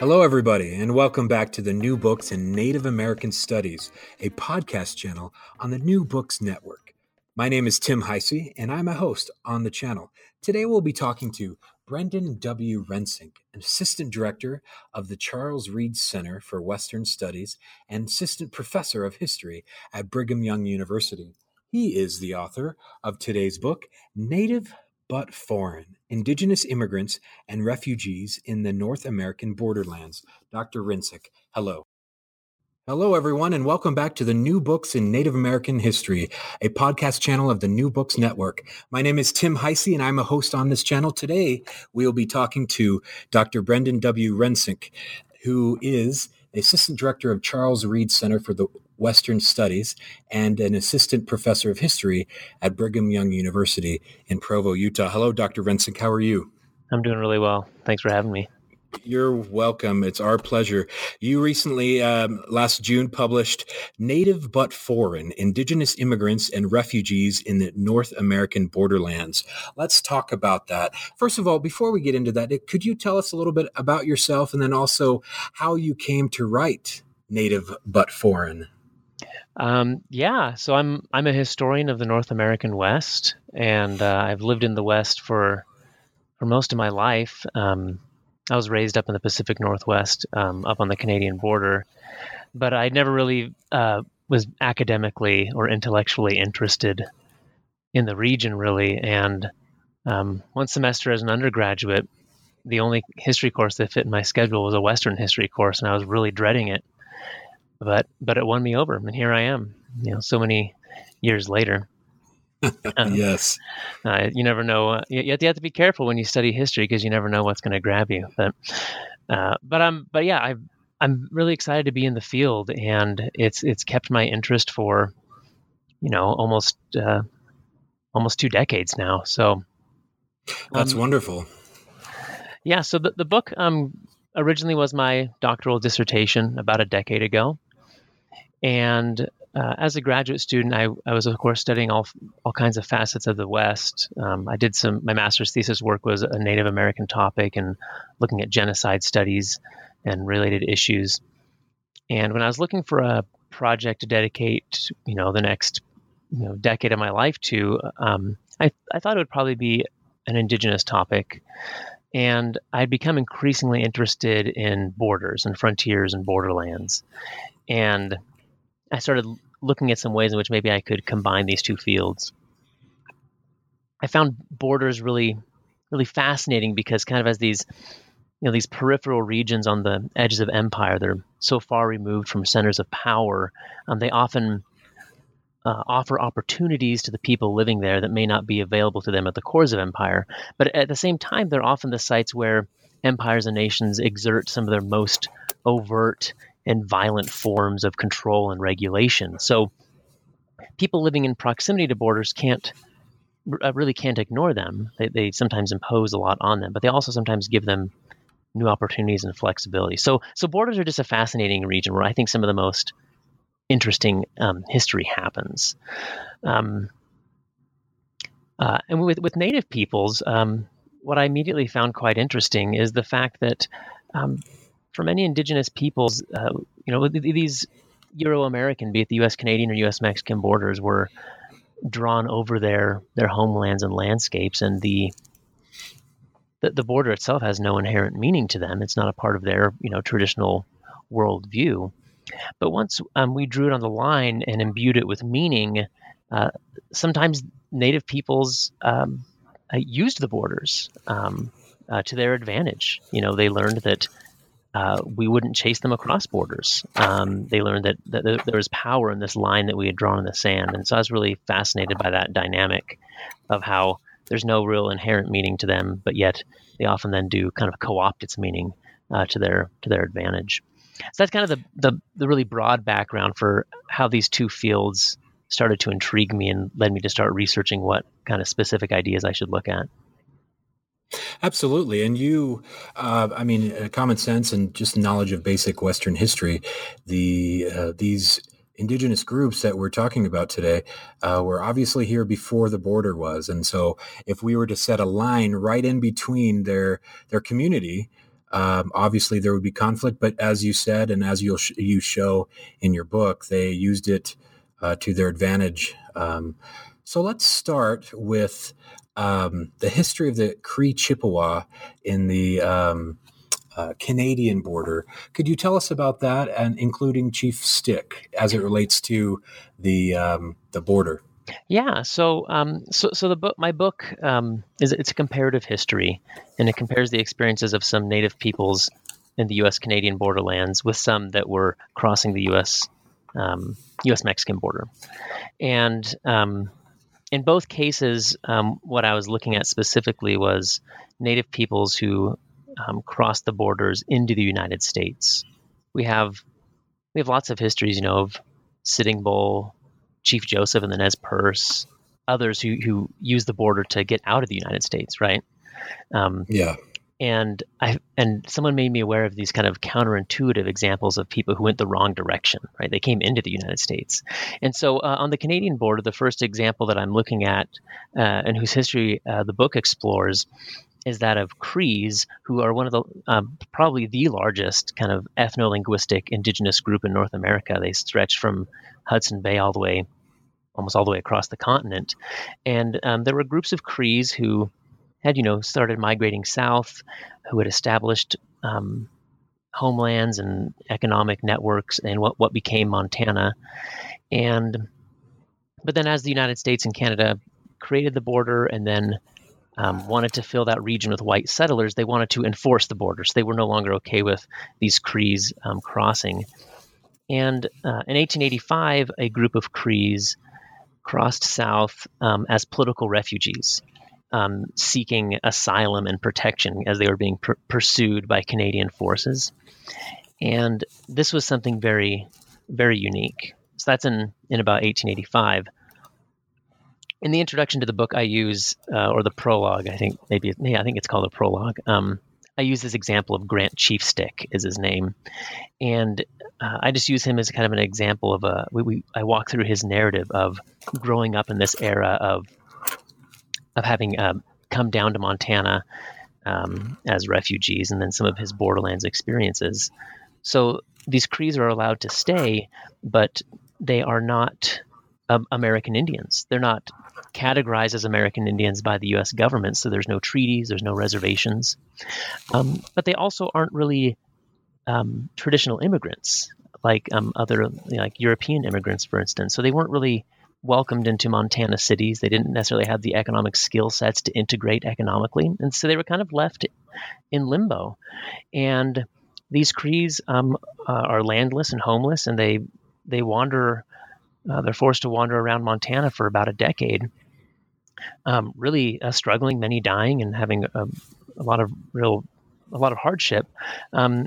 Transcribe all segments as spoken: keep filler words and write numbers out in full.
Hello, everybody, and welcome back to the New Books in Native American Studies, a podcast channel on the New Books Network. My name is Tim Heisey, and I'm a host on the channel. Today, we'll be talking to Brendan W. Rensink, an assistant director of the Charles Redd Center for Western Studies and assistant professor of history at Brigham Young University. He is the author of today's book, Native but Foreign, Indigenous Immigrants and Refugees in the North American Borderlands. Doctor Rensink, hello. Hello, everyone, and welcome back to the New Books in Native American History, a podcast channel of the New Books Network. My name is Tim Heisey, and I'm a host on this channel. Today, we'll be talking to Doctor Brendan W. Rensink, who is the assistant director of Charles Redd Center for the Western Studies and an assistant professor of history at Brigham Young University in Provo, Utah. Hello, Doctor Rensink. How are you? I'm doing really well. Thanks for having me. You're welcome. It's our pleasure. You recently, um, last June, published Native but Foreign, Indigenous Immigrants and Refugees in the North American Borderlands. Let's talk about that. First of all, before we get into that, could you tell us a little bit about yourself and then also how you came to write Native but Foreign? Um, yeah, so I'm I'm a historian of the North American West, and uh, I've lived in the West for for most of my life. Um, I was raised up in the Pacific Northwest, um, up on the Canadian border, but I never really uh, was academically or intellectually interested in the region, really. And um, one semester as an undergraduate, the only history course that fit my schedule was a Western history course, and I was really dreading it. But but it won me over, and here I am, you know, so many years later. Um, yes, uh, you never know. Uh, you, you, have to, you have to be careful when you study history because you never know what's going to grab you. But uh, but I'm but yeah, I I'm really excited to be in the field, and it's it's kept my interest for you know almost uh, almost two decades now. So that's um, wonderful. Yeah. So the the book um originally was my doctoral dissertation about a decade ago. And uh, as a graduate student, I, I was, of course, studying all all kinds of facets of the West. Um, I did some, my master's thesis work was a Native American topic and looking at genocide studies and related issues. And when I was looking for a project to dedicate, you know, the next you know, decade of my life to, um, I, I thought it would probably be an indigenous topic. And I'd become increasingly interested in borders and frontiers and borderlands. And I started looking at some ways in which maybe I could combine these two fields. I found borders really, really fascinating because kind of as these, you know, these peripheral regions on the edges of empire, they're so far removed from centers of power. Um, they often Uh, offer opportunities to the people living there that may not be available to them at the cores of empire. But at the same time, they're often the sites where empires and nations exert some of their most overt and violent forms of control and regulation. So people living in proximity to borders can't uh, really can't ignore them. They, they sometimes impose a lot on them, but they also sometimes give them new opportunities and flexibility. So, so borders are just a fascinating region where I think some of the most interesting um, history happens. Um, uh, and with, with Native peoples, um, what I immediately found quite interesting is the fact that um, for many Indigenous peoples, uh, you know, these Euro-American, be it the U S Canadian or U S Mexican borders, were drawn over their their homelands and landscapes, and the the border itself has no inherent meaning to them. It's not a part of their, you know, traditional worldview. But once um, we drew it on the line and imbued it with meaning, uh, sometimes Native peoples um, used the borders um, uh, to their advantage. You know, they learned that uh, we wouldn't chase them across borders. Um, they learned that, that there was power in this line that we had drawn in the sand. And so I was really fascinated by that dynamic of how there's no real inherent meaning to them, but yet they often then do kind of co-opt its meaning uh, to their to their advantage. So that's kind of the, the the really broad background for how these two fields started to intrigue me and led me to start researching what kind of specific ideas I should look at. Absolutely. And you, uh, I mean, uh, common sense and just knowledge of basic Western history, the uh, these Indigenous groups that we're talking about today uh, were obviously here before the border was. And so if we were to set a line right in between their their community, um, obviously there would be conflict. But as you said, and as you'll sh- you show in your book, they used it uh, to their advantage. Um, so let's start with um, the history of the Cree Chippewa in the um, Uh, Canadian border. Could you tell us about that, and including Chief Stick as it relates to the um, the border? Yeah. So, um, so, so the book, my book, um, is it's a comparative history, and it compares the experiences of some Native peoples in the U S Canadian borderlands with some that were crossing the U S U S Mexican border, and um, in both cases, um, what I was looking at specifically was Native peoples who Um, cross the borders into the United States. We have we have lots of histories, you know, of Sitting Bull, Chief Joseph and the Nez Perce, others who who use the border to get out of the United States, right? Um, yeah. And I and someone made me aware of these kind of counterintuitive examples of people who went the wrong direction, right? They came into the United States. And so uh, on the Canadian border, the first example that I'm looking at uh, and whose history uh, the book explores is that of Crees, who are one of the um, probably the largest kind of ethno-linguistic indigenous group in North America. They stretch from Hudson Bay all the way, almost all the way across the continent. And um, there were groups of Crees who had, you know, started migrating south, who had established um, homelands and economic networks in what, what became Montana. And but then as the United States and Canada created the border and then Um, wanted to fill that region with white settlers, they wanted to enforce the border. So they were no longer okay with these Crees um, crossing. And uh, in eighteen eighty-five, a group of Crees crossed south um, as political refugees, um, seeking asylum and protection as they were being per- pursued by Canadian forces. And this was something very, very unique. So that's in, in about eighteen eighty-five. In the introduction to the book, I use, uh, or the prologue, I think maybe, yeah, I think it's called a prologue. Um, I use this example of Grant Chief Stick is his name, and uh, I just use him as kind of an example of a. We, we I walk through his narrative of growing up in this era of of having uh, come down to Montana um, as refugees, and then some of his borderlands experiences. So these Crees are allowed to stay, but they are not Um, American Indians. They're not categorized as American Indians by the U S government, so there's no treaties, there's no reservations. Um, but they also aren't really um, traditional immigrants, like um, other you know, like European immigrants, for instance. So they weren't really welcomed into Montana cities. They didn't necessarily have the economic skill sets to integrate economically, and so they were kind of left in limbo. And these Crees um, uh, are landless and homeless, and they they wander. Uh, they're forced to wander around Montana for about a decade, um, really uh, struggling, many dying, and having a, a lot of real, a lot of hardship. Um,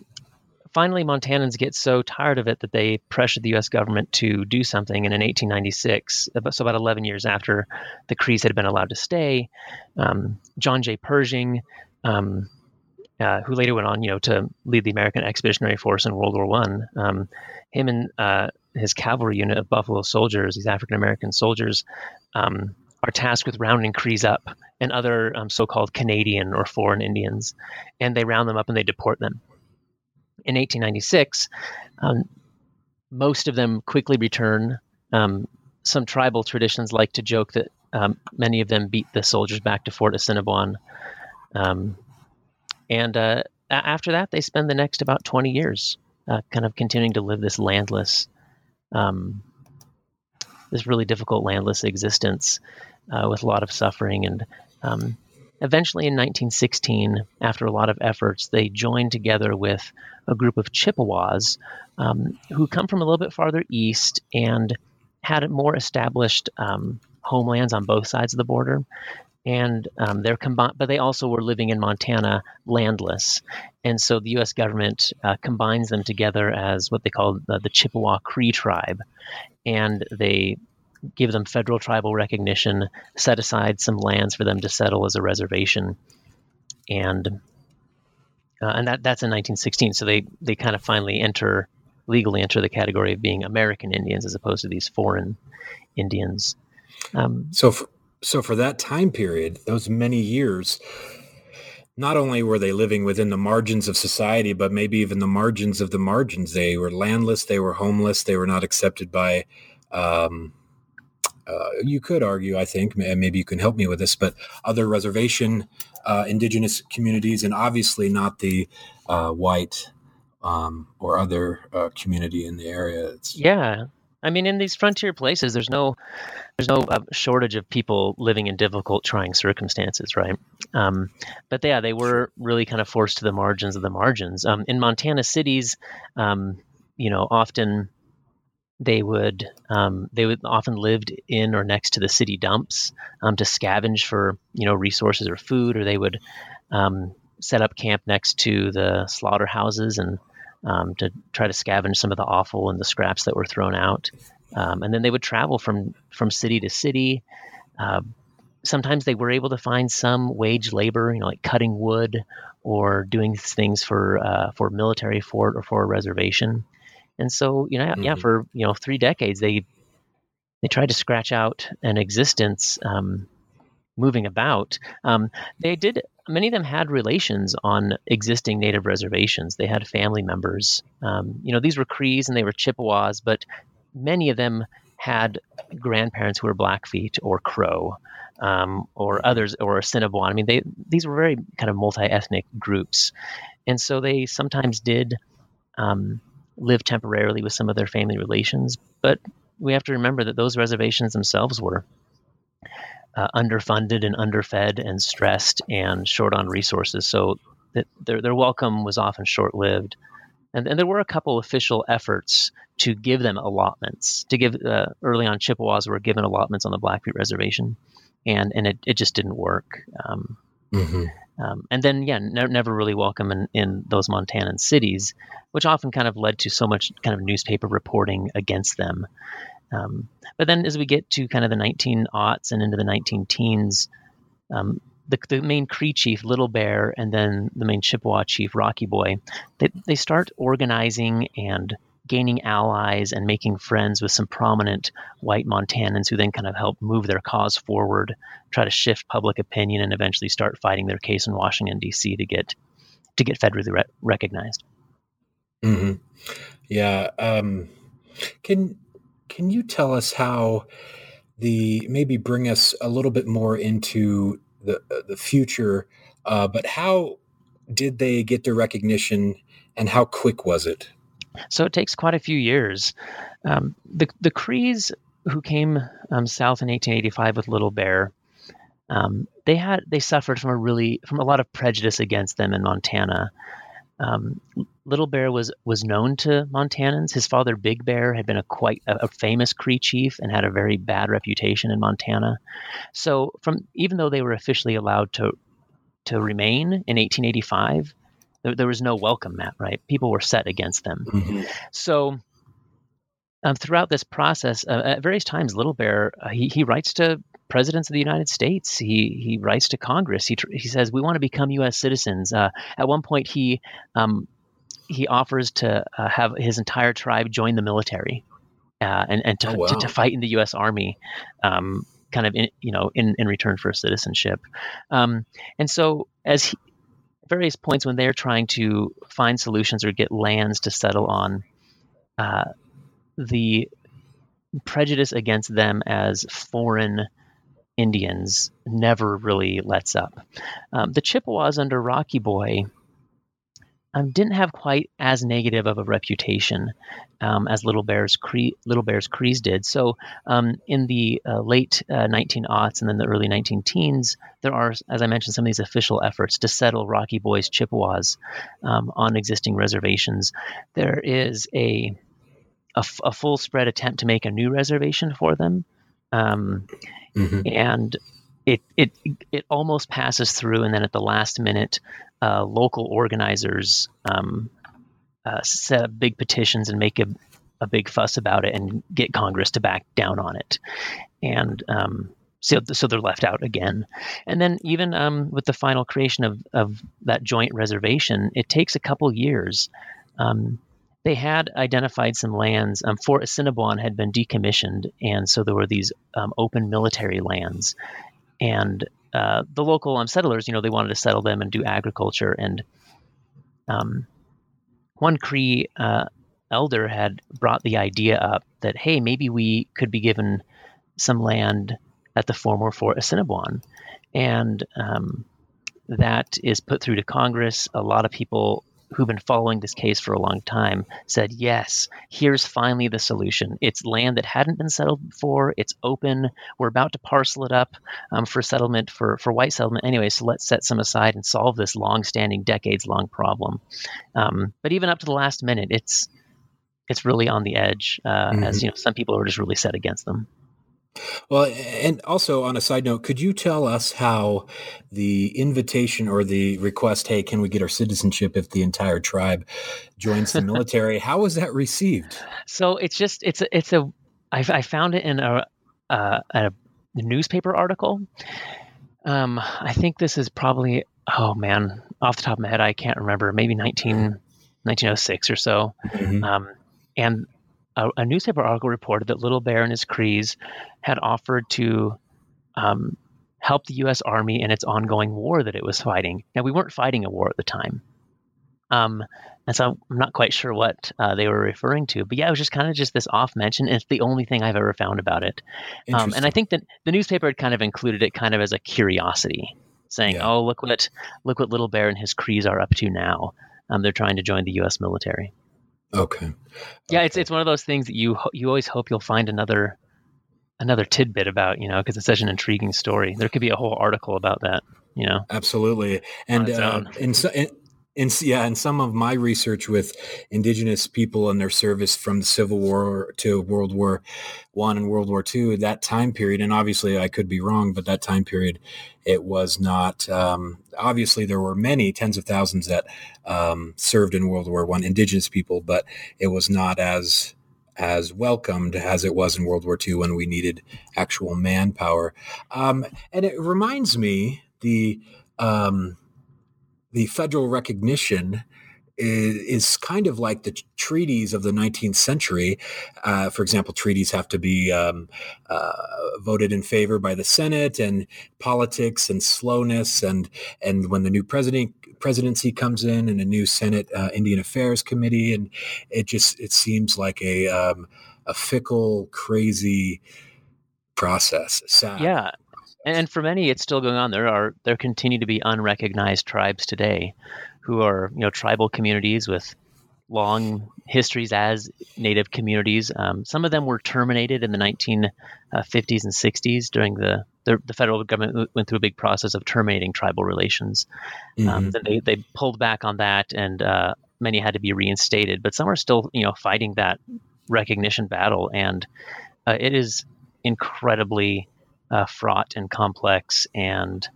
finally, Montanans get so tired of it that they pressured the U S government to do something. And in eighteen ninety-six, about, so about eleven years after the Crees had been allowed to stay, um, John J. Pershing um, uh, who later went on, you know, to lead the American Expeditionary Force in World War One. Um, him and uh, his cavalry unit of Buffalo soldiers, these African-American soldiers, um, are tasked with rounding Crees up and other um, so-called Canadian or foreign Indians, and they round them up and they deport them. In eighteen ninety-six, um, most of them quickly return. Um, some tribal traditions like to joke that um, many of them beat the soldiers back to Fort Assiniboine. Um, and uh, after that, they spend the next about twenty years uh, kind of continuing to live this landless, um, this really difficult landless existence uh, with a lot of suffering. And um, eventually in nineteen sixteen, after a lot of efforts, they joined together with a group of Chippewas um, who come from a little bit farther east and had more established um, homelands on both sides of the border. And um, they're combined, but they also were living in Montana landless. And so the U S government uh, combines them together as what they call the, the Chippewa Cree tribe. And they give them federal tribal recognition, set aside some lands for them to settle as a reservation. And uh, and that that's in nineteen sixteen. So they, they kind of finally enter, legally enter the category of being American Indians as opposed to these foreign Indians. Um, so for, so for that time period, those many years, not only were they living within the margins of society, but maybe even the margins of the margins. They were landless, they were homeless, they were not accepted by, um, uh, you could argue, I think, and maybe you can help me with this, but other reservation uh, indigenous communities, and obviously not the uh, white Um, or other uh, community in the area. It's- yeah, I mean, in these frontier places, there's no there's no uh, shortage of people living in difficult, trying circumstances, right? Um, but yeah, they were really kind of forced to the margins of the margins. Um, in Montana cities, um, you know, often they would um, they would often lived in or next to the city dumps um, to scavenge for you know resources or food, or they would um, set up camp next to the slaughterhouses and um, to try to scavenge some of the offal and the scraps that were thrown out. Um, and then they would travel from, from city to city. Uh, sometimes they were able to find some wage labor, you know, like cutting wood or doing things for, uh, for military fort or for a reservation. And so, you know, mm-hmm. yeah, for, you know, three decades, they, they tried to scratch out an existence, um, moving about. Um, they did, many of them had relations on existing native reservations. They had family members. Um, you know, these were Crees and they were Chippewas, but many of them had grandparents who were Blackfeet or Crow um, or others, or Assiniboine. I mean, they these were very kind of multi-ethnic groups. And so they sometimes did um, live temporarily with some of their family relations, but we have to remember that those reservations themselves were Uh, underfunded and underfed and stressed and short on resources. So that their their welcome was often short-lived. And, and there were a couple official efforts to give them allotments, to give uh, early on Chippewas were given allotments on the Blackfeet Reservation. And, and it, it just didn't work. Um, mm-hmm. um, and then, yeah, ne- never really welcome in, in those Montanan cities, which often kind of led to so much kind of newspaper reporting against them. Um, but then as we get to kind of the nineteen aughts and into the nineteen teens, um, the, the main Cree chief, Little Bear, and then the main Chippewa chief, Rocky Boy, they, they start organizing and gaining allies and making friends with some prominent white Montanans who then kind of help move their cause forward, try to shift public opinion, and eventually start fighting their case in Washington, D C to get to get federally re- recognized. Mm-hmm. Yeah. Um, can... Can you tell us how the maybe bring us a little bit more into the the future? Uh, but how did they get the recognition, and how quick was it? So it takes quite a few years. Um, the the Crees who came um, south in eighteen eighty-five with Little Bear, um, they had they suffered from a really from a lot of prejudice against them in Montana. Um, Little Bear was, was known to Montanans. His father, Big Bear, had been a quite a, a famous Cree chief and had a very bad reputation in Montana. So, from even though they were officially allowed to to remain in eighteen eighty-five, there, there was no welcome mat. Right, people were set against them. Mm-hmm. So, um, throughout this process, uh, at various times, Little Bear uh, he he writes to presidents of the United States. He he writes to Congress. He tr- he says, we want to become U S citizens. Uh, at one point, he um, he offers to uh, have his entire tribe join the military uh, and, and to, oh, wow. to to fight in the U S Army, um, kind of, in, you know, in, in return for citizenship. Um, and so as he, various points when they're trying to find solutions or get lands to settle on, uh, the prejudice against them as foreign Indians never really lets up. Um, the Chippewas under Rocky Boy um, didn't have quite as negative of a reputation um, as Little Bear's Cree, Little Bear's Crees did. So um, in the uh, late uh, nineteen aughts and then the early nineteen teens, there are, as I mentioned, some of these official efforts to settle Rocky Boy's Chippewas um, on existing reservations. There is a A, f- a full spread attempt to make a new reservation for them, um, mm-hmm. and it it it almost passes through. And then at the last minute, uh, local organizers um, uh, set up big petitions and make a a big fuss about it and get Congress to back down on it, and um, so so they're left out again. And then even um, with the final creation of of that joint reservation, it takes a couple years. Um, They had identified some lands. Um, Fort Assiniboine had been decommissioned, and so there were these um, open military lands. And uh, the local um, settlers, you know, they wanted to settle them and do agriculture. And um, one Cree uh, elder had brought the idea up that, hey, maybe we could be given some land at the former Fort Assiniboine. And um, that is put through to Congress. A lot of people who've been following this case for a long time said, yes, here's finally the solution. It's land that hadn't been settled before. It's open. We're about to parcel it up um, for settlement, for, for white settlement anyway. So let's set some aside and solve this long-standing, decades-long problem. Um, but even up to the last minute, it's it's really on the edge, uh, mm-hmm. as you know, some people are just really set against them. Well, and also on a side note, could you tell us how the invitation or the request, hey, can we get our citizenship if the entire tribe joins the military? How was that received? So it's just, it's a, it's a, I, I found it in a, uh, a newspaper article. Um, I think this is probably, oh man, off the top of my head, I can't remember, maybe nineteen, nineteen oh six or so. Mm-hmm. Um, and A, a newspaper article reported that Little Bear and his Crees had offered to um, help the U S Army in its ongoing war that it was fighting. Now, we weren't fighting a war at the time. Um, and so I'm not quite sure what uh, they were referring to. But yeah, it was just kind of just this off mention. And it's the only thing I've ever found about it. Um, and I think that the newspaper had kind of included it kind of as a curiosity, saying, yeah. oh, look what look what Little Bear and his Crees are up to now. Um, they're trying to join the U S military. Okay. Yeah, okay. it's it's one of those things that you you always hope you'll find another another tidbit about, you know, because it's such an intriguing story. There could be a whole article about that, you know. Absolutely. And uh, in, in, in yeah, in some of my research with Indigenous people and their service from the Civil War to World War One and World War Two, that time period, and obviously I could be wrong, but that time period, it was not. Um, obviously, there were many tens of thousands that um, served in World War One, Indigenous people, but it was not as as welcomed as it was in World War Two when we needed actual manpower. Um, and it reminds me the um, the federal recognition is kind of like the t- treaties of the nineteenth century. Uh, for example, treaties have to be um, uh, voted in favor by the Senate, and politics and slowness. And and when the new president presidency comes in and a new Senate uh, Indian Affairs Committee, and it just it seems like a um, a fickle, crazy process. Sad. Yeah. And for many, it's still going on. There are there continue to be unrecognized tribes today, who are, you know, tribal communities with long histories as Native communities. Um, some of them were terminated in the nineteen fifties and sixties during the the, the federal government went through a big process of terminating tribal relations. Mm-hmm. Um, then they they pulled back on that, and uh, many had to be reinstated. But some are still, you know, fighting that recognition battle, and uh, it is incredibly Uh, fraught and complex, and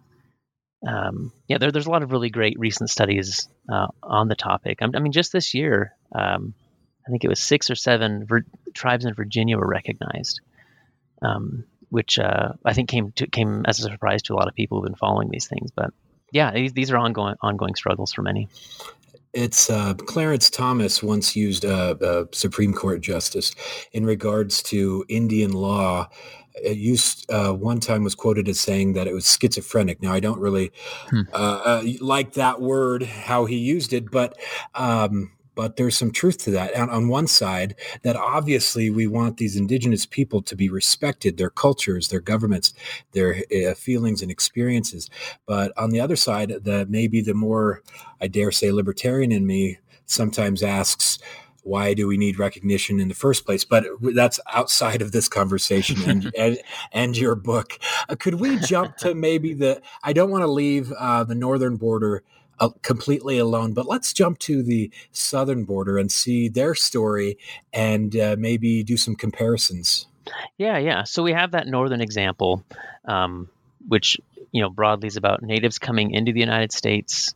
um, yeah, there, there's a lot of really great recent studies uh, on the topic. I, I mean, just this year, um, I think it was six or seven ver- tribes in Virginia were recognized, um, which uh, I think came to, came as a surprise to a lot of people who've been following these things. But yeah, these, these are ongoing ongoing struggles for many. It's uh, Clarence Thomas once used a uh, uh, Supreme Court justice in regards to Indian law. It used uh, one time was quoted as saying that it was schizophrenic. Now, I don't really hmm. uh, uh, like that word, how he used it, but um, but there's some truth to that. And on one side, that obviously we want these indigenous people to be respected, their cultures, their governments, their uh, feelings and experiences. But on the other side, the maybe the more, I dare say, libertarian in me sometimes asks, why do we need recognition in the first place? But that's outside of this conversation and, and, and your book. Uh, could we jump to maybe the, I don't want to leave uh, the northern border uh, completely alone, but let's jump to the southern border and see their story and uh, maybe do some comparisons. Yeah, yeah. So we have that northern example, um, which, you know, broadly is about natives coming into the United States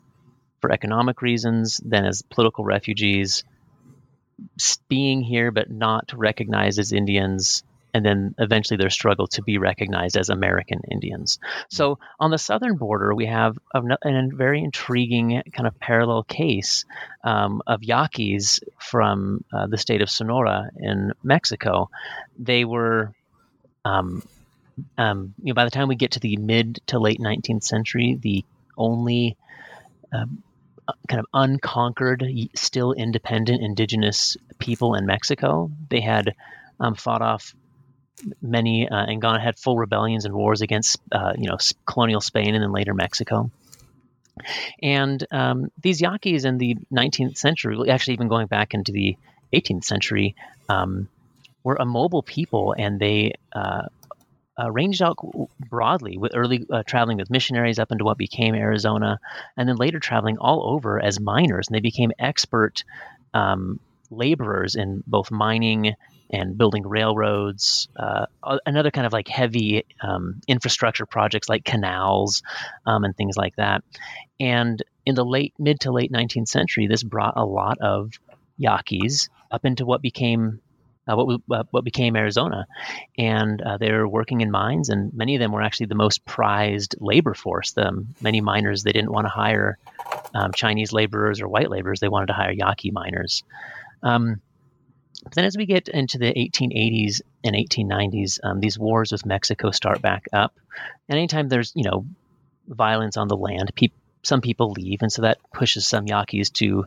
for economic reasons, then as political refugees, being here but not recognized as Indians, and then eventually their struggle to be recognized as American Indians. So on the southern border, we have a, a very intriguing kind of parallel case um, of Yaquis from uh, the state of Sonora in Mexico. They were, um, um, you know, by the time we get to the mid to late nineteenth century, the only uh, kind of unconquered, still independent indigenous people in Mexico. They had um, fought off many uh, and gone had full rebellions and wars against, uh, you know, colonial Spain and then later Mexico. And um, these Yaquis in the nineteenth century, actually even going back into the eighteenth century, um, were a mobile people, and they uh, Uh, ranged out broadly, with early uh, traveling with missionaries up into what became Arizona, and then later traveling all over as miners. And they became expert um, laborers in both mining and building railroads, uh, another kind of like heavy um, infrastructure projects like canals um, and things like that. And in the late mid to late nineteenth century, this brought a lot of Yaquis up into what became Uh, what, uh, what became Arizona. And uh, they were working in mines, and many of them were actually the most prized labor force. The, many miners, they didn't want to hire um, Chinese laborers or white laborers. They wanted to hire Yaqui miners. Um, but then as we get into the eighteen eighties and eighteen nineties, um, these wars with Mexico start back up. And anytime there's, you know, violence on the land, pe- some people leave. And so that pushes some Yaquis to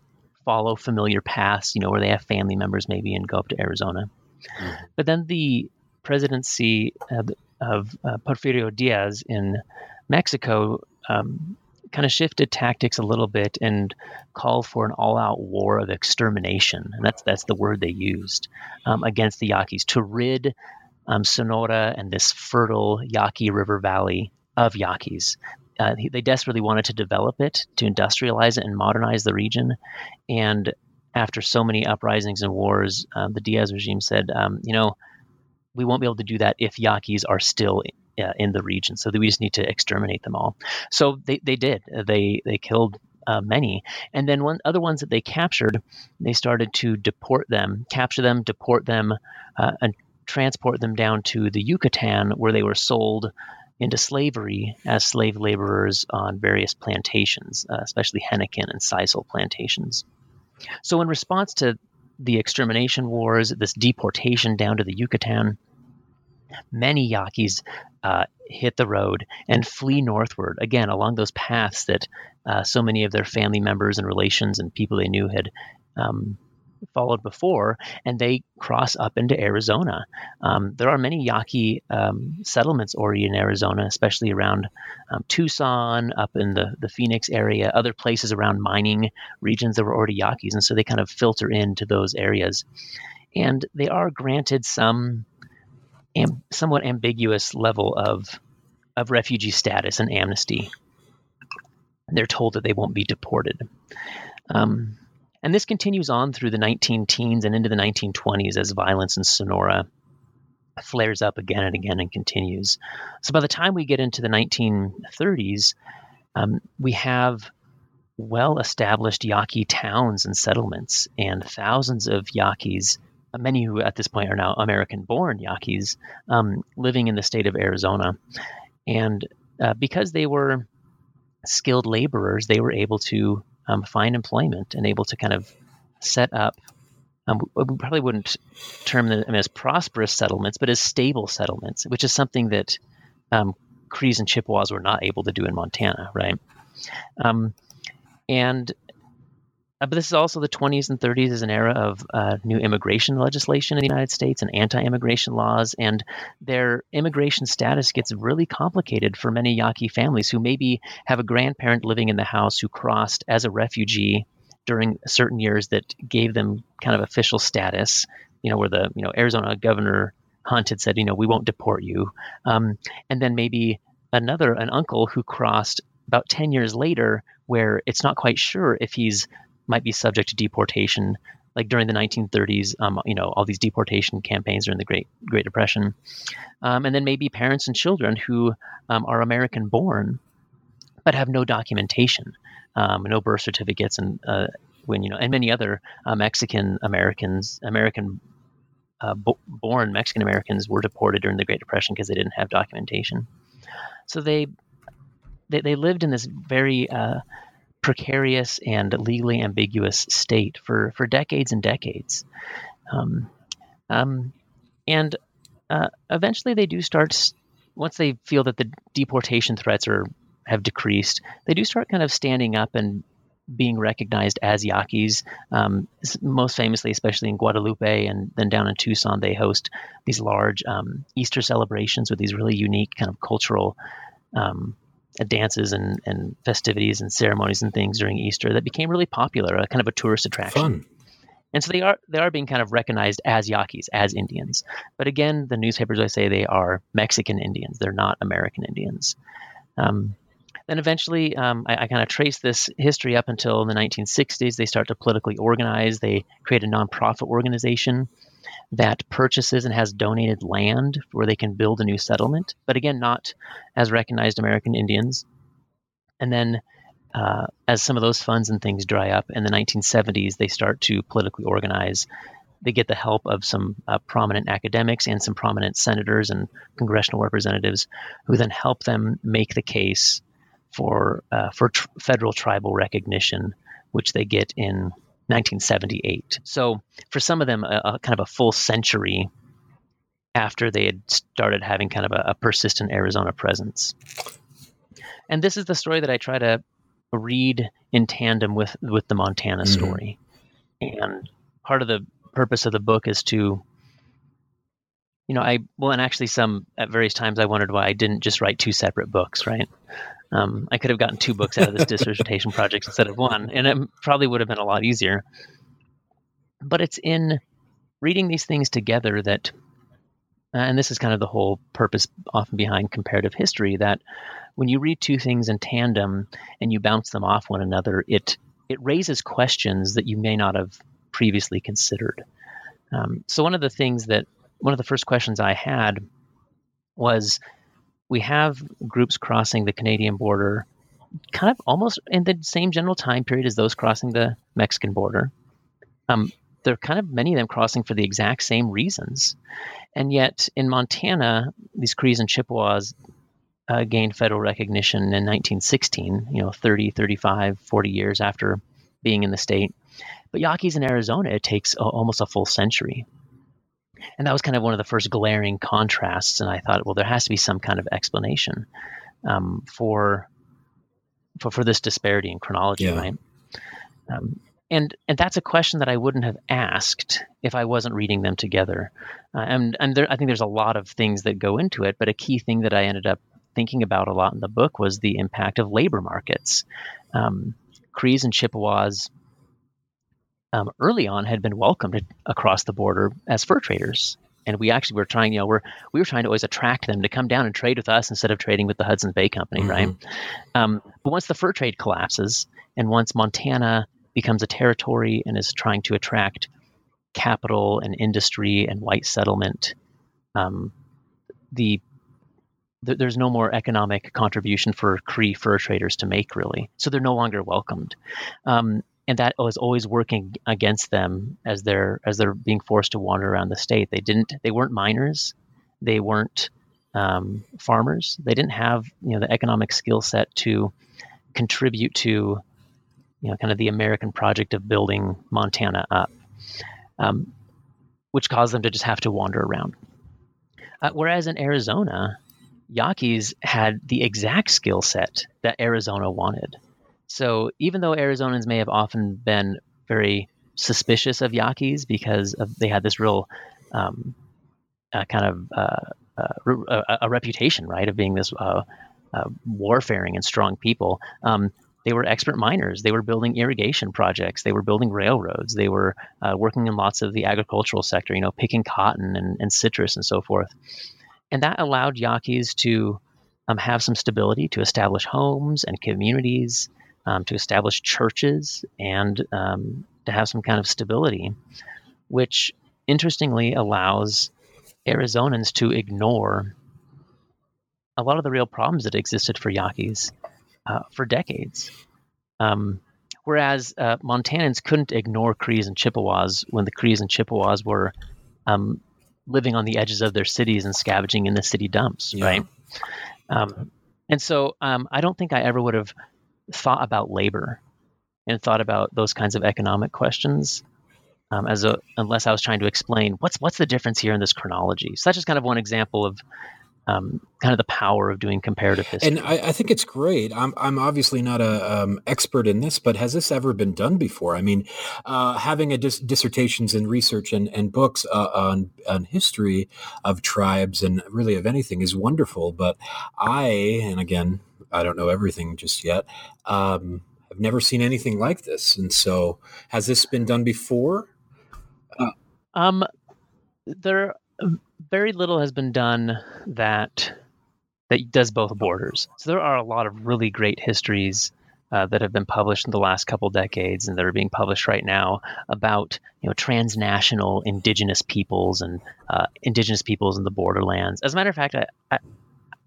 follow familiar paths, you know, where they have family members maybe, and go up to Arizona. Mm-hmm. But then the presidency of, of uh, Porfirio Diaz in Mexico um, kind of shifted tactics a little bit and called for an all-out war of extermination. And that's that's the word they used um, against the Yaquis to rid um, Sonora and this fertile Yaqui River Valley of Yaquis. Uh, they desperately wanted to develop it, to industrialize it and modernize the region. And after so many uprisings and wars, uh, the Diaz regime said, um, you know, we won't be able to do that if Yaquis are still uh, in the region. So we just need to exterminate them all. So they, they did. They they killed uh, many. And then one other ones that they captured, they started to deport them, capture them, deport them, uh, and transport them down to the Yucatan, where they were sold into slavery as slave laborers on various plantations, uh, especially Henneken and Sisal plantations. So in response to the extermination wars, this deportation down to the Yucatan, many Yaquis uh, hit the road and flee northward, again, along those paths that uh, so many of their family members and relations and people they knew had um, followed before, and they cross up into Arizona. Um, there are many Yaqui um, settlements already in Arizona, especially around um, Tucson, up in the, the Phoenix area, other places around mining regions that were already Yaquis, and so they kind of filter into those areas. And they are granted some am- somewhat ambiguous level of, of refugee status and amnesty. And they're told that they won't be deported. Um, And this continues on through the nineteen teens and into the nineteen twenties as violence in Sonora flares up again and again and continues. So by the time we get into the nineteen thirties, um, we have well-established Yaqui towns and settlements, and thousands of Yaquis many who at this point are now American-born Yaquis, um, living in the state of Arizona. And uh, because they were skilled laborers, they were able to um, find employment and able to kind of set up, um, we probably wouldn't term them as prosperous settlements, but as stable settlements, which is something that um, Crees and Chippewas were not able to do in Montana, right? Um, and Uh, but this is also the twenties and thirties is an era of uh, new immigration legislation in the United States and anti-immigration laws, and their immigration status gets really complicated for many Yaqui families who maybe have a grandparent living in the house who crossed as a refugee during certain years that gave them kind of official status, you know, where the, you know, Arizona Governor Hunt had said, you know, we won't deport you. Um, and then maybe another, an uncle who crossed about ten years later where it's not quite sure if he's might be subject to deportation, like during the nineteen thirties, um, you know, all these deportation campaigns during the Great Great Depression. Um, and then maybe parents and children who um, are American born, but have no documentation, um, no birth certificates, and uh, when, you know, and many other uh, Mexican Americans, American uh, bo- born Mexican Americans were deported during the Great Depression because they didn't have documentation. So they, they, they lived in this very, uh, precarious and legally ambiguous state for, for decades and decades. Um, um, and uh, eventually they do start, once they feel that the deportation threats are have decreased, they do start kind of standing up and being recognized as Yaquis. Um, most famously, especially in Guadalupe and then down in Tucson, they host these large um, Easter celebrations with these really unique kind of cultural um dances and, and festivities and ceremonies and things during Easter that became really popular, a kind of a tourist attraction. Fun. And so they are they are being kind of recognized as Yaquis, as Indians. But again, the newspapers, I say they are Mexican Indians. They're not American Indians. Um, then eventually, um, I, I kind of trace this history up until the nineteen sixties. They start to politically organize. They create a nonprofit organization that purchases and has donated land where they can build a new settlement, but again, not as recognized American Indians. And then uh, as some of those funds and things dry up in the nineteen seventies, they start to politically organize. They get the help of some uh, prominent academics and some prominent senators and congressional representatives who then help them make the case for, uh, for tr- federal tribal recognition, which they get in nineteen seventy-eight. So for some of them, a, a kind of a full century after they had started having kind of a, a persistent Arizona presence. And this is the story that I try to read in tandem with, with the Montana mm-hmm. story. And part of the purpose of the book is to, you know, I, well, and actually some, at various times I wondered why I didn't just write two separate books, right? Um, I could have gotten two books out of this dissertation project instead of one, and it probably would have been a lot easier. But it's in reading these things together that, uh, and this is kind of the whole purpose often behind comparative history, that when you read two things in tandem and you bounce them off one another, it it raises questions that you may not have previously considered. Um, so one of the things that, one of the first questions I had was, we have groups crossing the Canadian border kind of almost in the same general time period as those crossing the Mexican border. Um, they're kind of many of them crossing for the exact same reasons. And yet in Montana, these Crees and Chippewas uh, gained federal recognition in nineteen sixteen, you know, thirty, thirty-five, forty years after being in the state. But Yaquis in Arizona, it takes a, almost a full century. And that was kind of one of the first glaring contrasts. And I thought, well, there has to be some kind of explanation um, for, for for this disparity in chronology, yeah. right? Um, and and that's a question that I wouldn't have asked if I wasn't reading them together. Uh, and and there, I think there's a lot of things that go into it. But a key thing that I ended up thinking about a lot in the book was the impact of labor markets. Um, Crees and Chippewas Um, early on had been welcomed across the border as fur traders. And we actually were trying, you know, we're, we were trying to always attract them to come down and trade with us instead of trading with the Hudson Bay Company, mm-hmm. right? Um, but once the fur trade collapses and once Montana becomes a territory and is trying to attract capital and industry and white settlement, um, the th- there's no more economic contribution for Cree fur traders to make, really. So they're no longer welcomed. Um, and that was always working against them as they're as they're being forced to wander around the state. They didn't. They weren't miners. They weren't um, farmers. They didn't have you know the economic skill set to contribute to you know kind of the American project of building Montana up, um, which caused them to just have to wander around. Uh, whereas in Arizona, Yaquis had the exact skill set that Arizona wanted. So even though Arizonans may have often been very suspicious of Yaquis because of, they had this real um, uh, kind of uh, uh, a, a reputation, right, of being this uh, uh, warfaring and strong people, um, they were expert miners. They were building irrigation projects. They were building railroads. They were uh, working in lots of the agricultural sector, you know, picking cotton and, and citrus and so forth. And that allowed Yaquis to um, have some stability, to establish homes and communities, Um, to establish churches and um, to have some kind of stability, which interestingly allows Arizonans to ignore a lot of the real problems that existed for Yaquis uh, for decades. Um, whereas uh, Montanans couldn't ignore Crees and Chippewas when the Crees and Chippewas were um, living on the edges of their cities and scavenging in the city dumps, yeah. right? Um, and so um, I don't think I ever would have thought about labor and thought about those kinds of economic questions um, as a, unless I was trying to explain what's, what's the difference here in this chronology. So that's just kind of one example of um, kind of the power of doing comparative history. And I, I think it's great. I'm, I'm obviously not a um, expert in this, but has this ever been done before? I mean, uh, having a dis- dissertations and research and, and books uh, on, on history of tribes and really of anything is wonderful. But I, and again, I don't know everything just yet. Um, I've never seen anything like this. And so has this been done before? Uh, um, there, very little has been done that, that does both borders. So there are a lot of really great histories uh, that have been published in the last couple decades and that are being published right now about, you know, transnational indigenous peoples and uh, indigenous peoples in the borderlands. As a matter of fact, I, I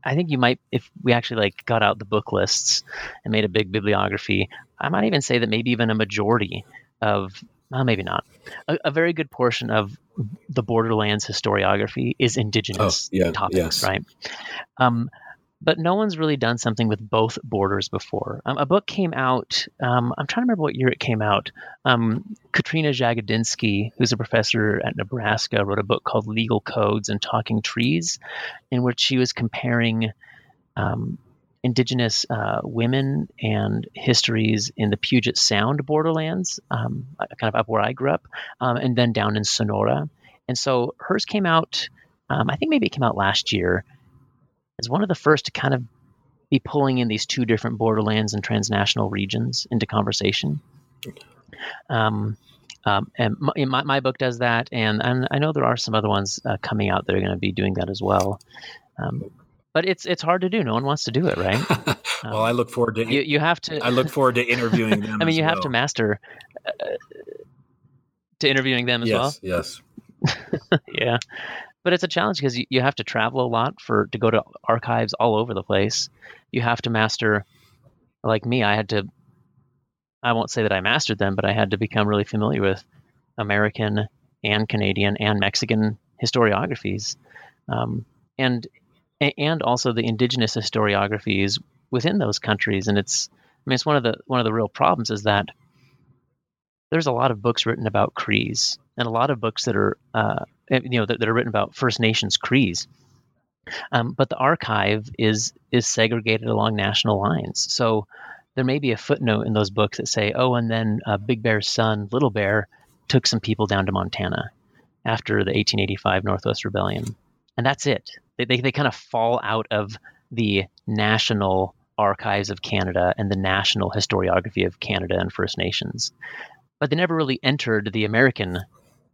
I think you might, if we actually like got out the book lists and made a big bibliography, I might even say that maybe even a majority of, well, maybe not, a, a very good portion of the borderlands historiography is indigenous oh, yeah, topics, yes. right? Um, but no one's really done something with both borders before. Um, a book came out, um, I'm trying to remember what year it came out. Um, Katrina Jagodinsky, who's a professor at Nebraska, wrote a book called Legal Codes and Talking Trees, in which she was comparing um, indigenous uh, women and histories in the Puget Sound borderlands, um, kind of up where I grew up, um, and then down in Sonora. And so hers came out, um, I think maybe it came out last year, is one of the first to kind of be pulling in these two different borderlands and transnational regions into conversation. Um, um, and my, my book does that, and, and I know there are some other ones uh, coming out that are going to be doing that as well. Um, but it's it's hard to do. No one wants to do it, right? well, um, I look forward to you, you have to. I look forward to interviewing them. I mean, you well. have to master uh, to interviewing them as yes, well. Yes. Yes. yeah. But it's a challenge because you, you have to travel a lot for to go to archives all over the place. You have to master, like me, I had to, I won't say that I mastered them, but I had to become really familiar with American and Canadian and Mexican historiographies, um, and and also the indigenous historiographies within those countries. And it's, I mean, it's one of the one of the real problems is that there's a lot of books written about Crees and a lot of books that are. Uh, you know, that, that are written about First Nations Crees. Um, but the archive is is segregated along national lines. So there may be a footnote in those books that say, oh, and then uh, Big Bear's son, Little Bear, took some people down to Montana after the eighteen eighty-five Northwest Rebellion. And that's it. They, they, they kind of fall out of the national archives of Canada and the national historiography of Canada and First Nations. But they never really entered the American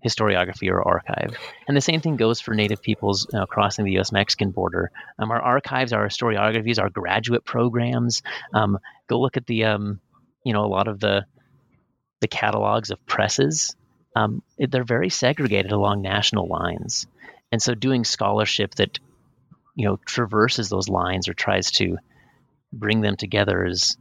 historiography or archive. And the same thing goes for Native peoples uh, crossing the U S Mexican border. Um, our archives, our historiographies, our graduate programs. Um, go look at the, um, you know, a lot of the the catalogs of presses. Um, it, they're very segregated along national lines. And so doing scholarship that, you know, traverses those lines or tries to bring them together is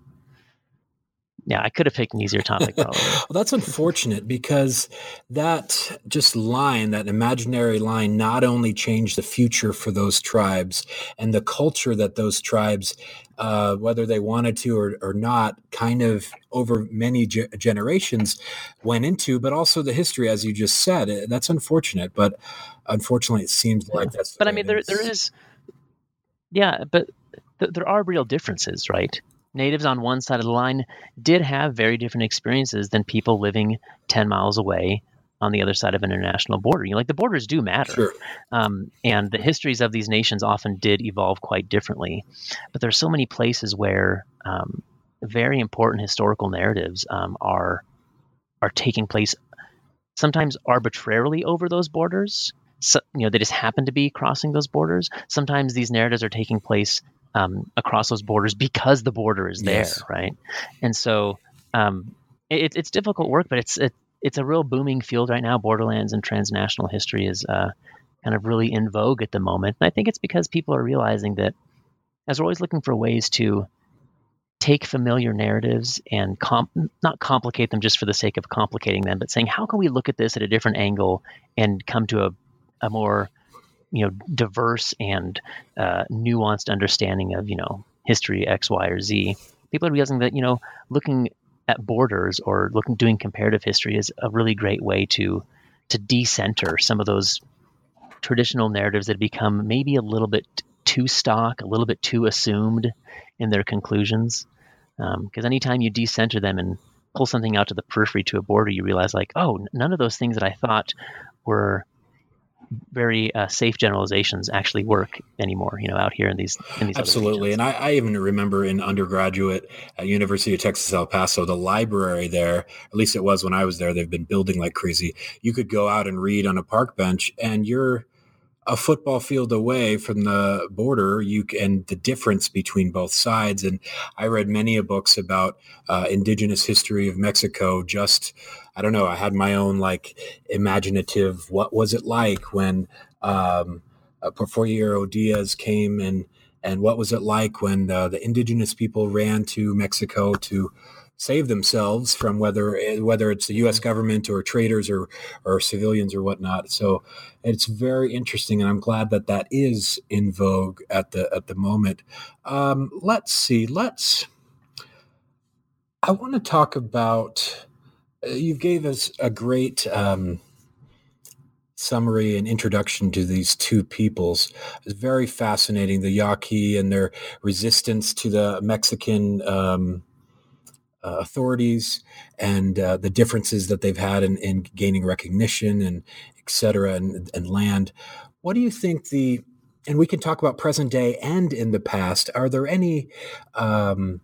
Yeah, I could have picked an easier topic, probably. Well, that's unfortunate because that just line, that imaginary line, not only changed the future for those tribes and the culture that those tribes, uh, whether they wanted to or, or not, kind of over many ge- generations went into, but also the history, as you just said. It, that's unfortunate, but unfortunately it seems yeah. like that's the But I mean, there is. there is, yeah, but th- there are real differences, right? Natives on one side of the line did have very different experiences than people living ten miles away on the other side of an international border. You know, like the borders do matter. Sure. Um, and the histories of these nations often did evolve quite differently. But there are so many places where um, very important historical narratives um, are are taking place sometimes arbitrarily over those borders. So, you know, they just happen to be crossing those borders. Sometimes these narratives are taking place Um, across those borders because the border is there, yes. right? And so um, it, it's difficult work, but it's it, it's a real booming field right now. Borderlands and transnational history is uh, kind of really in vogue at the moment. And I think it's because people are realizing that as we're always looking for ways to take familiar narratives and comp- not complicate them just for the sake of complicating them, but saying, how can we look at this at a different angle and come to a, a more you know, diverse and uh, nuanced understanding of, you know, history X, Y, or Z. People are realizing that, you know, looking at borders or looking doing comparative history is a really great way to to decenter some of those traditional narratives that become maybe a little bit too stock, a little bit too assumed in their conclusions. Because um, anytime you decenter them and pull something out to the periphery to a border, you realize like, oh, none of those things that I thought were very uh, safe generalizations actually work anymore, you know, out here in these, in these absolutely. Other regions. And I, I even remember in undergraduate at University of Texas El Paso, the library there, at least it was when I was there, they've been building like crazy. You could go out and read on a park bench and you're a football field away from the border, you and the difference between both sides. And I read many of books about uh, indigenous history of Mexico. Just, I don't know, I had my own like imaginative, what was it like when um, uh, Porfirio Diaz came and, and what was it like when uh, the indigenous people ran to Mexico to save themselves from whether whether it's the U S government or traders or or civilians or whatnot. So it's very interesting, and I'm glad that that is in vogue at the at the moment. Um, let's see. Let's. I want to talk about. You gave us a great um, summary and introduction to these two peoples. It's very fascinating. The Yaqui and their resistance to the Mexican. Um, Uh, authorities and uh, the differences that they've had in, in gaining recognition and et cetera and, and land. What do you think the, and we can talk about present day and in the past, are there any um,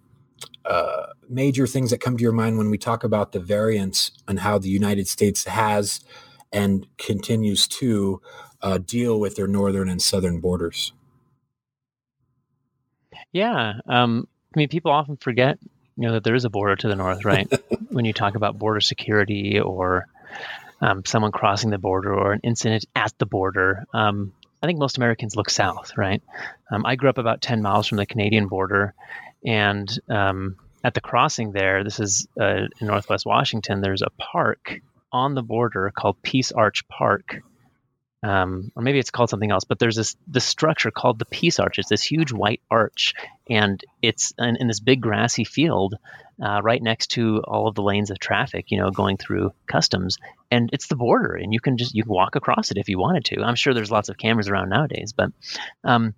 uh, major things that come to your mind when we talk about the variance and how the United States has and continues to uh, deal with their northern and southern borders? Yeah. Um, I mean, people often forget you know, that there is a border to the north, right? When you talk about border security or um, someone crossing the border or an incident at the border, um, I think most Americans look south, right? Um, I grew up about ten miles from the Canadian border. And um, at the crossing there, this is uh, in Northwest Washington, there's a park on the border called Peace Arch Park. Um, or maybe it's called something else, but there's this this structure called the Peace Arch. It's this huge white arch, and it's in, in this big grassy field uh, right next to all of the lanes of traffic, you know, going through customs. And it's the border, and you can just you can walk across it if you wanted to. I'm sure there's lots of cameras around nowadays, but, um,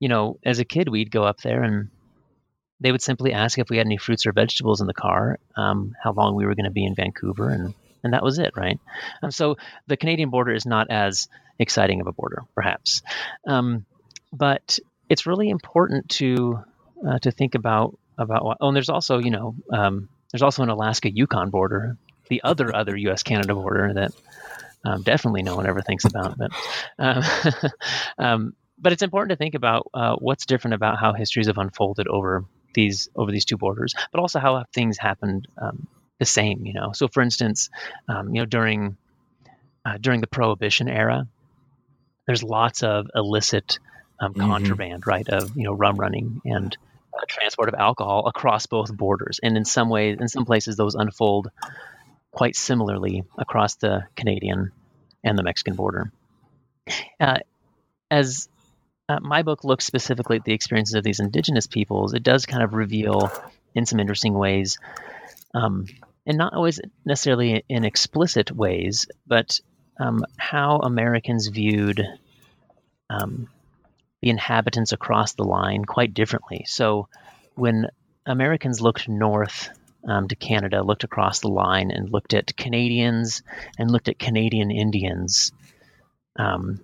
you know, as a kid, we'd go up there, and they would simply ask if we had any fruits or vegetables in the car, um, how long we were going to be in Vancouver, and And that was it, right? Um, so the Canadian border is not as exciting of a border, perhaps. Um, but it's really important to uh, to think about about. What, oh, and there's also, you know, um, there's also an Alaska-Yukon border, the other other U S Canada border that um, definitely no one ever thinks about. But um, um, but it's important to think about uh, what's different about how histories have unfolded over these over these two borders, but also how things happened. Um, The same, you know. So, for instance, um, you know, during uh, during the Prohibition era, there's lots of illicit um, mm-hmm. contraband, right? Of you know, rum running and transport of alcohol across both borders. And in some ways, in some places, those unfold quite similarly across the Canadian and the Mexican border. Uh, as uh, my book looks specifically at the experiences of these indigenous peoples, it does kind of reveal in some interesting ways, um, and not always necessarily in explicit ways, but um, how Americans viewed um, the inhabitants across the line quite differently. So when Americans looked north um, to Canada, looked across the line and looked at Canadians and looked at Canadian Indians, um,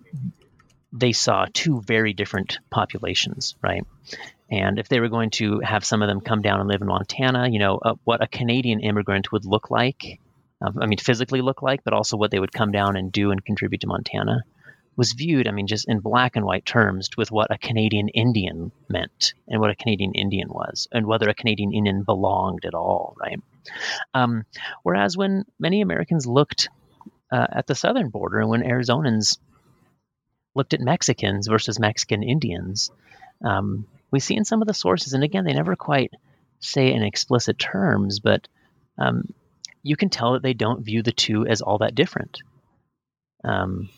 they saw two very different populations, right? And if they were going to have some of them come down and live in Montana, you know, uh, what a Canadian immigrant would look like, um, I mean, physically look like, but also what they would come down and do and contribute to Montana was viewed, I mean, just in black and white terms with what a Canadian Indian meant and what a Canadian Indian was and whether a Canadian Indian belonged at all, right? Um, whereas when many Americans looked uh, at the southern border and when Arizonans looked at Mexicans versus Mexican Indians, um, we see in some of the sources, and again, they never quite say in explicit terms, but um, you can tell that they don't view the two as all that different. Um,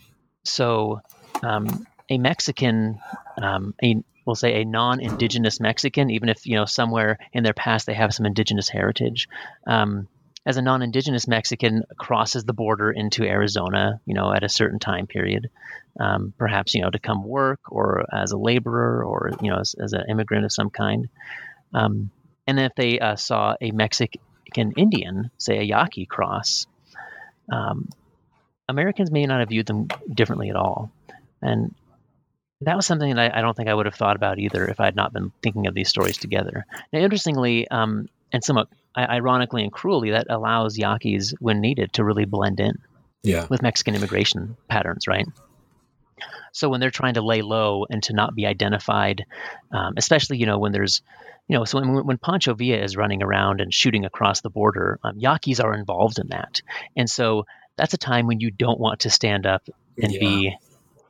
so um, a Mexican, um, a, we'll say a non-indigenous Mexican, even if, you know, somewhere in their past they have some indigenous heritage, um, as a non-indigenous Mexican crosses the border into Arizona, you know, at a certain time period, um, perhaps, you know, to come work or as a laborer or, you know, as, as an immigrant of some kind. Um, and if they uh, saw a Mexican Indian, say a Yaqui cross, um, Americans may not have viewed them differently at all. And that was something that I, I don't think I would have thought about either if I had not been thinking of these stories together. Now, interestingly, um, and somewhat ironically and cruelly, that allows Yaquis, when needed, to really blend in yeah. with Mexican immigration patterns, right? So when they're trying to lay low and to not be identified, um, especially, you know, when there's, you know, so when, when Pancho Villa is running around and shooting across the border, um, Yaquis are involved in that. And so that's a time when you don't want to stand up and yeah. be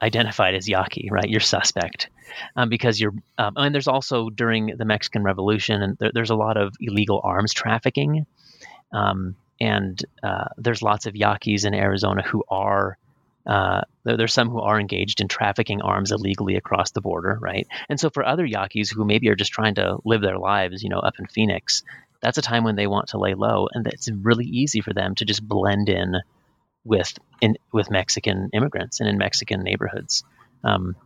identified as Yaqui, right? You're suspect um, because you're, um, and there's also during the Mexican Revolution, and there, there's a lot of illegal arms trafficking. Um, and uh, there's lots of Yaquis in Arizona who are, uh, there, there's some who are engaged in trafficking arms illegally across the border, right? And so for other Yaquis who maybe are just trying to live their lives, you know, up in Phoenix, that's a time when they want to lay low. And it's really easy for them to just blend in with in with Mexican immigrants and in Mexican neighborhoods. Um,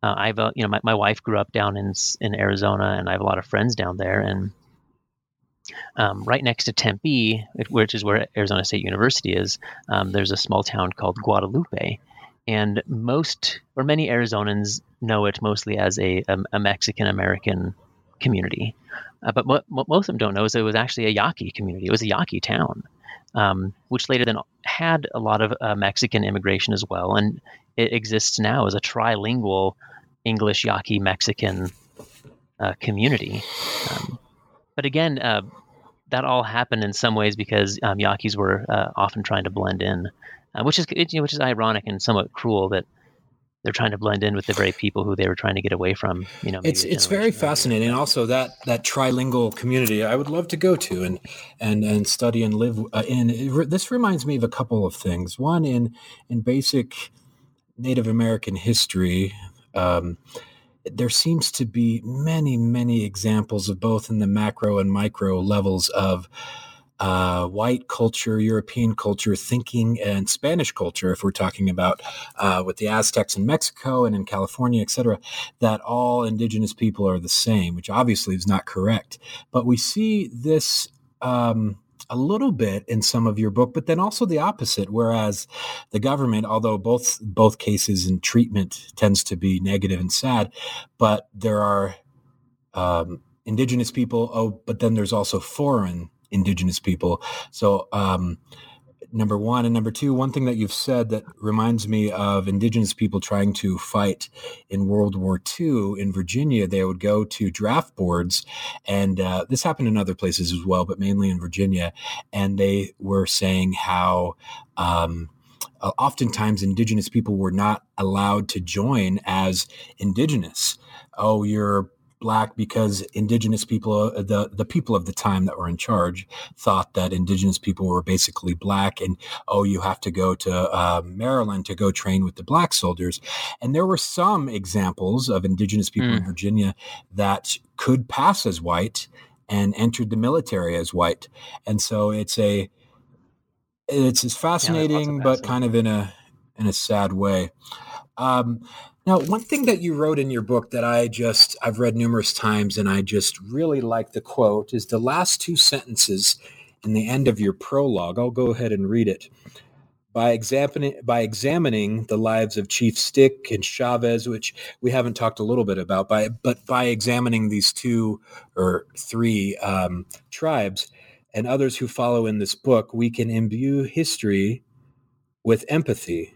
uh, I've uh, you know my, my wife grew up down in in Arizona, and I have a lot of friends down there. And um, right next to Tempe, which is where Arizona State University is, um, there's a small town called Guadalupe, and most or many Arizonans know it mostly as a a, a Mexican American community, uh, but what, what most of them don't know is it was actually a Yaqui community. It was a Yaqui town. Um, which later then had a lot of uh, Mexican immigration as well. And it exists now as a trilingual English, Yaqui, Mexican uh, community. Um, but again, uh, that all happened in some ways because um, Yaquis were uh, often trying to blend in, uh, which is it, you know, which is ironic and somewhat cruel that they're trying to blend in with the very people who they were trying to get away from. You know, it's it's very fascinating, and also that that trilingual community I would love to go to and and and study and live in. It, this reminds me of a couple of things. One, in in basic Native American history, um, there seems to be many many examples of both in the macro and micro levels of Uh, white culture, European culture, thinking, and Spanish culture, if we're talking about uh, with the Aztecs in Mexico and in California, et cetera, that all indigenous people are the same, which obviously is not correct. But we see this um, a little bit in some of your book, but then also the opposite, whereas the government, although both both cases in treatment tends to be negative and sad, but there are um, indigenous people, oh, but then there's also foreign indigenous people. So um, number one and number two, one thing that you've said that reminds me of indigenous people trying to fight in World War Two in Virginia, they would go to draft boards, and uh, this happened in other places as well, but mainly in Virginia. And they were saying how um, uh, oftentimes indigenous people were not allowed to join as indigenous. Oh, you're black because indigenous people, the, the people of the time that were in charge, thought that indigenous people were basically black, and, oh, you have to go to uh, Maryland to go train with the black soldiers. And there were some examples of indigenous people mm. in Virginia that could pass as white and entered the military as white. And so it's a, it's as fascinating, yeah, but kind of in a, in a sad way. Um, Now, one thing that you wrote in your book that I just, I've read numerous times and I just really like the quote is the last two sentences in the end of your prologue. I'll go ahead and read it. By examining, by examining the lives of Chief Stick and Chavez, which we haven't talked a little bit about, by, but by examining these two or three um, tribes and others who follow in this book, we can imbue history with empathy.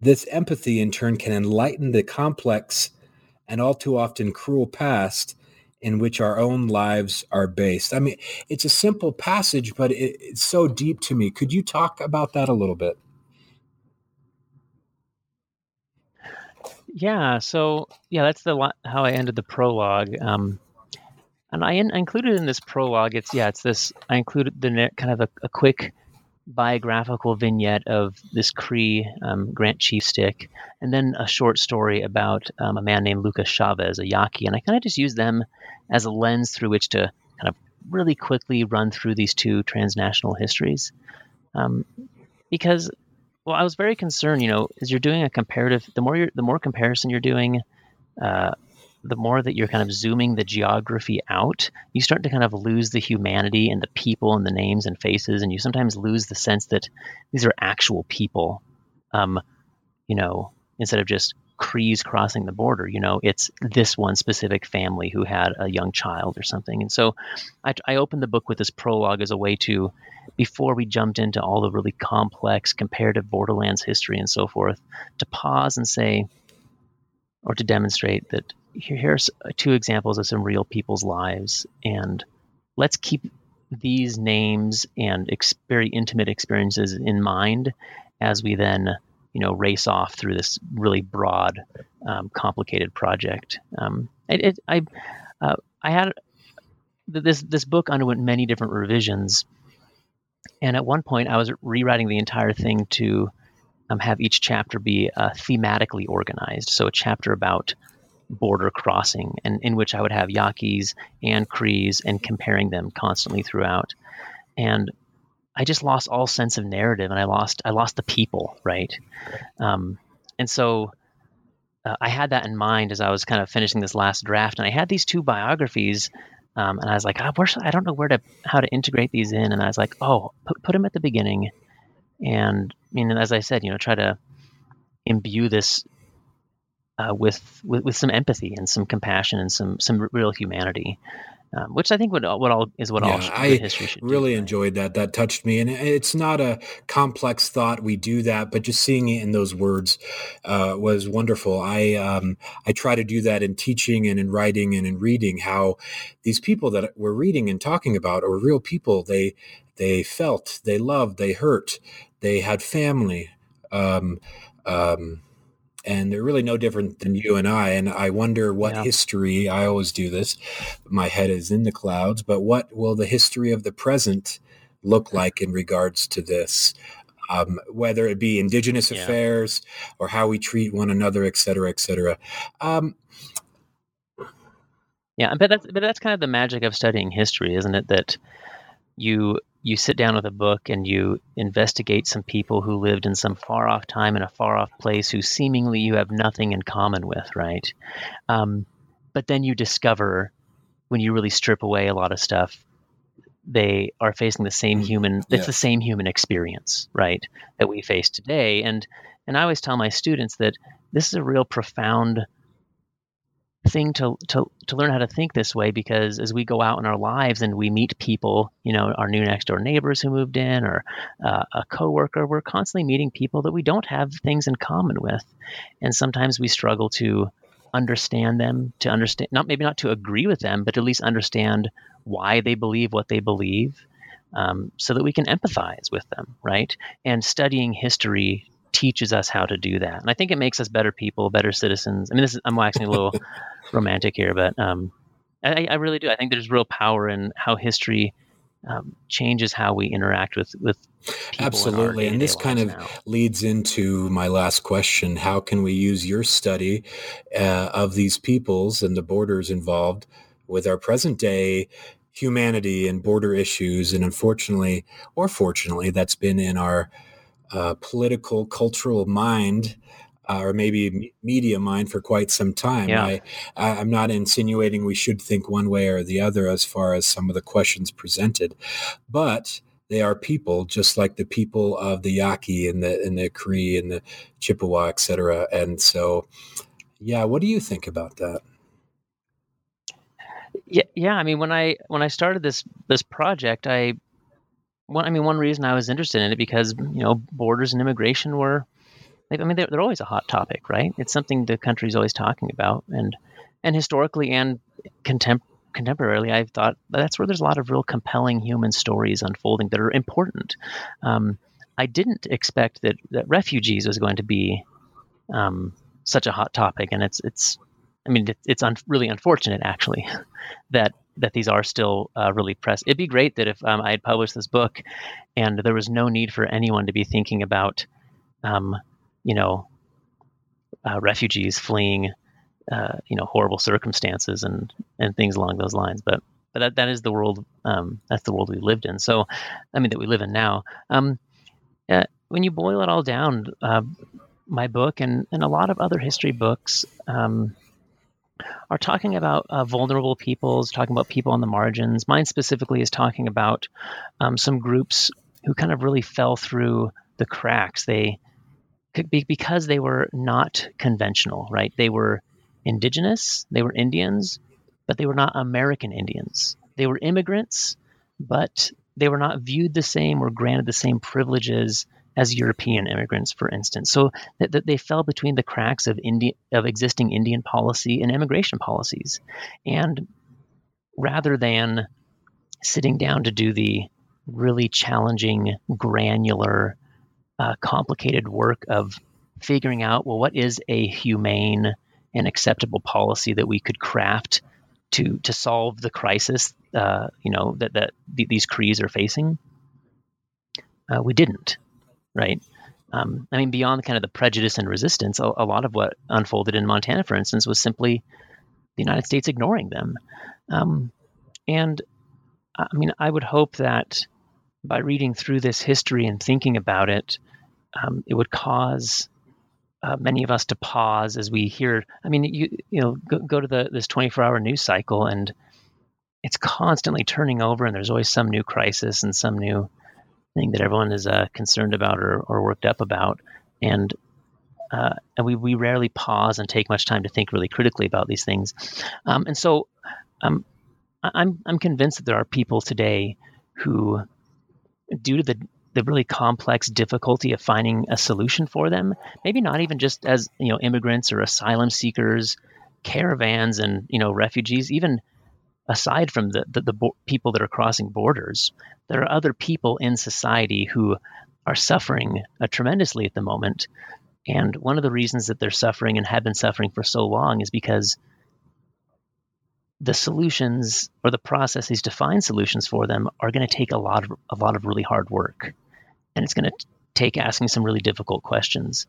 This empathy, in turn, can enlighten the complex and all too often cruel past in which our own lives are based. I mean, it's a simple passage, but it, it's so deep to me. Could you talk about that a little bit? Yeah. So, yeah, that's the how I ended the prologue. Um, and I, in, I included in this prologue, it's, yeah, it's this, I included the kind of a, a quick biographical vignette of this Cree um, Grant Chief Stick, and then a short story about um, a man named Lucas Chavez, a Yaqui, and I kind of just use them as a lens through which to kind of really quickly run through these two transnational histories, um, because well, I was very concerned, you know, as you're doing a comparative, the more you're, the more comparison you're doing, uh, the more that you're kind of zooming the geography out, you start to kind of lose the humanity and the people and the names and faces. And you sometimes lose the sense that these are actual people, um, you know, instead of just Crees crossing the border, you know, it's this one specific family who had a young child or something. And so I, I opened the book with this prologue as a way to, before we jumped into all the really complex comparative borderlands history and so forth, to pause and say, or to demonstrate that, here's two examples of some real people's lives, and let's keep these names and ex- very intimate experiences in mind as we then, you know, race off through this really broad, um, complicated project. Um, it, it, I, uh, I had this this book underwent many different revisions, and at one point I was rewriting the entire thing to um, have each chapter be uh, thematically organized. So a chapter about border crossing, and in which I would have Yaquis and Crees and comparing them constantly throughout. And I just lost all sense of narrative, and I lost, I lost the people. Right. Um, and so uh, I had that in mind as I was kind of finishing this last draft, and I had these two biographies, um, and I was like, oh, where should, I don't know where to, how to integrate these in. And I was like, Oh, put, put them at the beginning. And, you know, as I said, you know, try to imbue this, Uh, with, with with some empathy and some compassion and some some real humanity, um, which I think would what all is what yeah, all should, I what history should really do, right? Enjoyed that. That touched me, and it's not a complex thought. We do that, but just seeing it in those words uh, was wonderful. I um, I try to do that in teaching and in writing and in reading. How these people that we're reading and talking about are real people. They they felt, they loved, they hurt, they had family. Um, um, And they're really no different than you and I. And I wonder what yeah. history, I always do this, my head is in the clouds, but what will the history of the present look like in regards to this? Um, whether it be indigenous yeah. affairs or how we treat one another, et cetera, et cetera. Um, yeah, but that's, but that's kind of the magic of studying history, isn't it? That you... you sit down with a book and you investigate some people who lived in some far off time in a far off place who seemingly you have nothing in common with. Right. Um, but then you discover when you really strip away a lot of stuff, they are facing the same human, yeah. it's the same human experience, right, that we face today. And, and I always tell my students that this is a real profound thing to, to to learn how to think this way, because as we go out in our lives and we meet people, you know, our new next door neighbors who moved in, or uh, a coworker, we're constantly meeting people that we don't have things in common with, and sometimes we struggle to understand them, to understand not maybe not to agree with them, but at least understand why they believe what they believe, um, so that we can empathize with them, right? And studying history teaches us how to do that. And I think it makes us better people, better citizens. I mean, this is, I'm waxing a little romantic here, but um, I, I really do. I think there's real power in how history um, changes how we interact with, with people. Absolutely. And this kind of now. leads into my last question. How can we use your study uh, of these peoples and the borders involved with our present day humanity and border issues? And unfortunately, or fortunately, that's been in our uh, political, cultural mind Uh, or maybe media mind for quite some time. Yeah. I, I, I'm not insinuating we should think one way or the other as far as some of the questions presented, but they are people just like the people of the Yaqui and the, and the Cree and the Chippewa, et cetera. And so, yeah, what do you think about that? Yeah. Yeah. I mean, when I, when I started this, this project, I, one, I mean, one reason I was interested in it because, you know, borders and immigration were, I mean, they're, they're always a hot topic, right? It's something the country's always talking about. And and historically and contem- contemporarily, I've thought that's where there's a lot of real compelling human stories unfolding that are important. Um, I didn't expect that, that refugees was going to be um, such a hot topic. And it's, it's I mean, it, it's un- really unfortunate, actually, that that these are still uh, really pressed. It'd be great that if um, I had published this book and there was no need for anyone to be thinking about um you know, uh, refugees fleeing, uh, you know, horrible circumstances and, and things along those lines. But, but that, that is the world, um, that's the world we lived in. So, I mean, that we live in now. Um, uh, when you boil it all down, uh, my book and, and a lot of other history books um, are talking about uh, vulnerable peoples, talking about people on the margins. Mine specifically is talking about um, some groups who kind of really fell through the cracks. They, because they were not conventional, right? They were indigenous, they were Indians, but they were not American Indians. They were immigrants, but they were not viewed the same or granted the same privileges as European immigrants, for instance. So that th- they fell between the cracks of Indi- of existing Indian policy and immigration policies. And rather than sitting down to do the really challenging, granular Uh, complicated work of figuring out, well, what is a humane and acceptable policy that we could craft to to solve the crisis, uh, you know, that, that th- these Crees are facing? Uh, we didn't, right? Um, I mean, beyond kind of the prejudice and resistance, a, a lot of what unfolded in Montana, for instance, was simply the United States ignoring them. Um, and I mean, I would hope that by reading through this history and thinking about it, um, it would cause uh, many of us to pause as we hear. I mean, you you know, go, go to the this twenty-four hour news cycle, and it's constantly turning over, and there's always some new crisis and some new thing that everyone is uh, concerned about or, or worked up about, and uh, and we we rarely pause and take much time to think really critically about these things. Um, and so, um, I, I'm I'm convinced that there are people today who, due to the, the really complex difficulty of finding a solution for them, maybe not even just as, you know, immigrants or asylum seekers, caravans and, you know, refugees, even aside from the, the, the bo- people that are crossing borders, there are other people in society who are suffering uh, tremendously at the moment. And one of the reasons that they're suffering and have been suffering for so long is because the solutions or the processes to find solutions for them are going to take a lot of a lot of really hard work. And it's going to take asking some really difficult questions.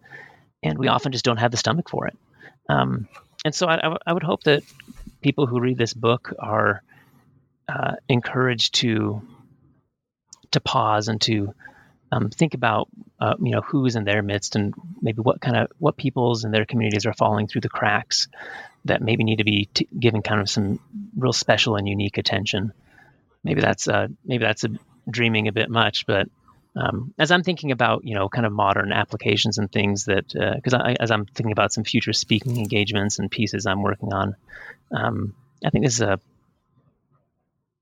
And we often just don't have the stomach for it. Um, and so I, I would hope that people who read this book are uh, encouraged to to pause and to um, think about, uh, you know, who's in their midst and maybe what kind of what peoples and their communities are falling through the cracks that maybe need to be t- given kind of some real special and unique attention. Maybe that's uh, maybe that's a dreaming a bit much, but um, as I'm thinking about, you know, kind of modern applications and things that, because uh, as I'm thinking about some future speaking engagements and pieces I'm working on, um, I think this is a,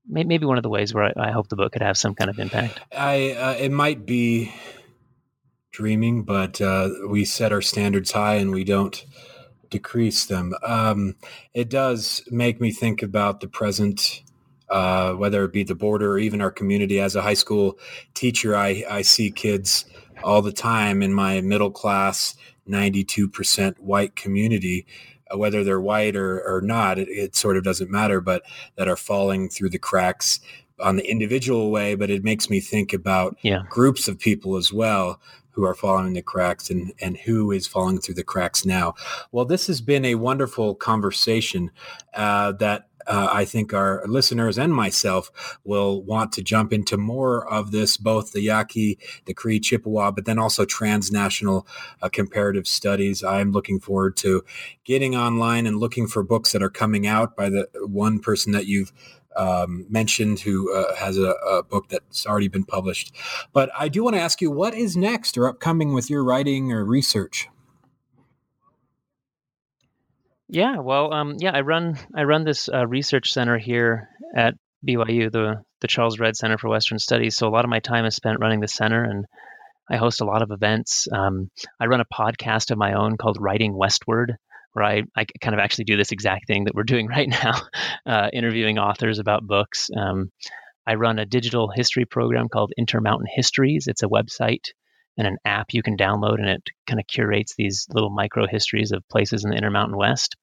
may- maybe one of the ways where I, I hope the book could have some kind of impact. I uh, it might be dreaming, but uh, we set our standards high and we don't decrease them. Um, it does make me think about the present, uh, whether it be the border or even our community. As a high school teacher, I, I see kids all the time in my middle class, ninety-two percent white community whether they're white or, or not, it, it sort of doesn't matter, but that are falling through the cracks on the individual way. But it makes me think about yeah. groups of people as well who are falling the cracks and, and who is falling through the cracks now. Well, this has been a wonderful conversation uh, that Uh, I think our listeners and myself will want to jump into more of this, both the Yaqui, the Cree, Chippewa, but then also transnational uh, comparative studies. I'm looking forward to getting online and looking for books that are coming out by the one person that you've um, mentioned who uh, has a, a book that's already been published. But I do want to ask you, what is next or upcoming with your writing or research? Yeah, well, um, yeah, I run I run this uh, research center here at B Y U, the the Charles Redd Center for Western Studies. So a lot of my time is spent running the center, and I host a lot of events. Um, I run a podcast of my own called Writing Westward, where I, I kind of actually do this exact thing that we're doing right now, uh, interviewing authors about books. Um, I run a digital history program called Intermountain Histories. It's a website and an app you can download, and it kind of curates these little micro histories of places in the Intermountain West.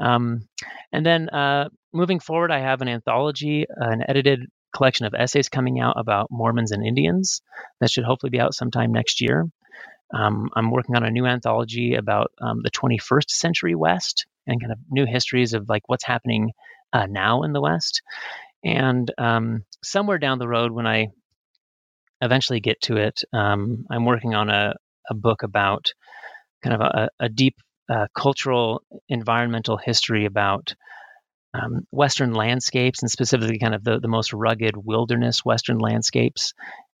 Um, and then uh, moving forward, I have an anthology, uh, an edited collection of essays coming out about Mormons and Indians that should hopefully be out sometime next year. Um, I'm working on a new anthology about um, the twenty-first century West and kind of new histories of like what's happening uh, now in the West. And um, somewhere down the road when I eventually get to it, Um, I'm working on a, a book about kind of a, a deep uh, cultural environmental history about um, Western landscapes, and specifically kind of the, the most rugged wilderness Western landscapes,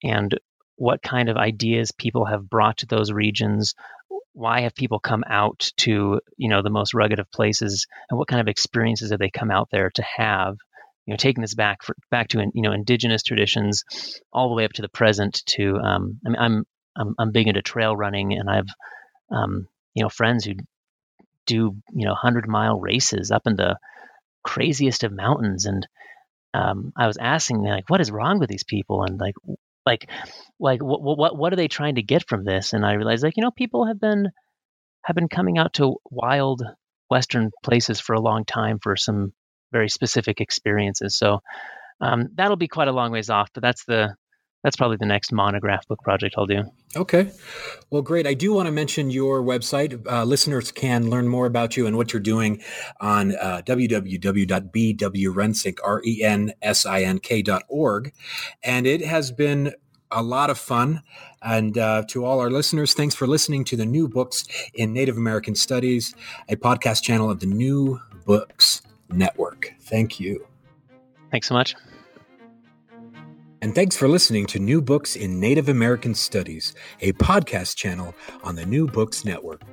and what kind of ideas people have brought to those regions. Why have people come out to, you know, the most rugged of places, and what kind of experiences have they come out there to have? You know, taking this back for, back to you know indigenous traditions, all the way up to the present. To um, I mean, I'm I'm I'm big into trail running, and I've um, you know friends who do you know hundred mile races up in the craziest of mountains. And um, I was asking them, like, what is wrong with these people, and like like like what what what are they trying to get from this? And I realized like you know people have been have been coming out to wild Western places for a long time for some very specific experiences. So um, that'll be quite a long ways off, but that's the that's probably the next monograph book project I'll do. Okay. Well, great. I do want to mention your website. Uh, listeners can learn more about you and what you're doing on uh, w w w dot b w rensink dot org. And it has been a lot of fun. And uh, to all our listeners, thanks for listening to the New Books in Native American Studies, a podcast channel of the New Books Network. Thank you. Thanks so much. And thanks for listening to New Books in Native American Studies, a podcast channel on the New Books Network.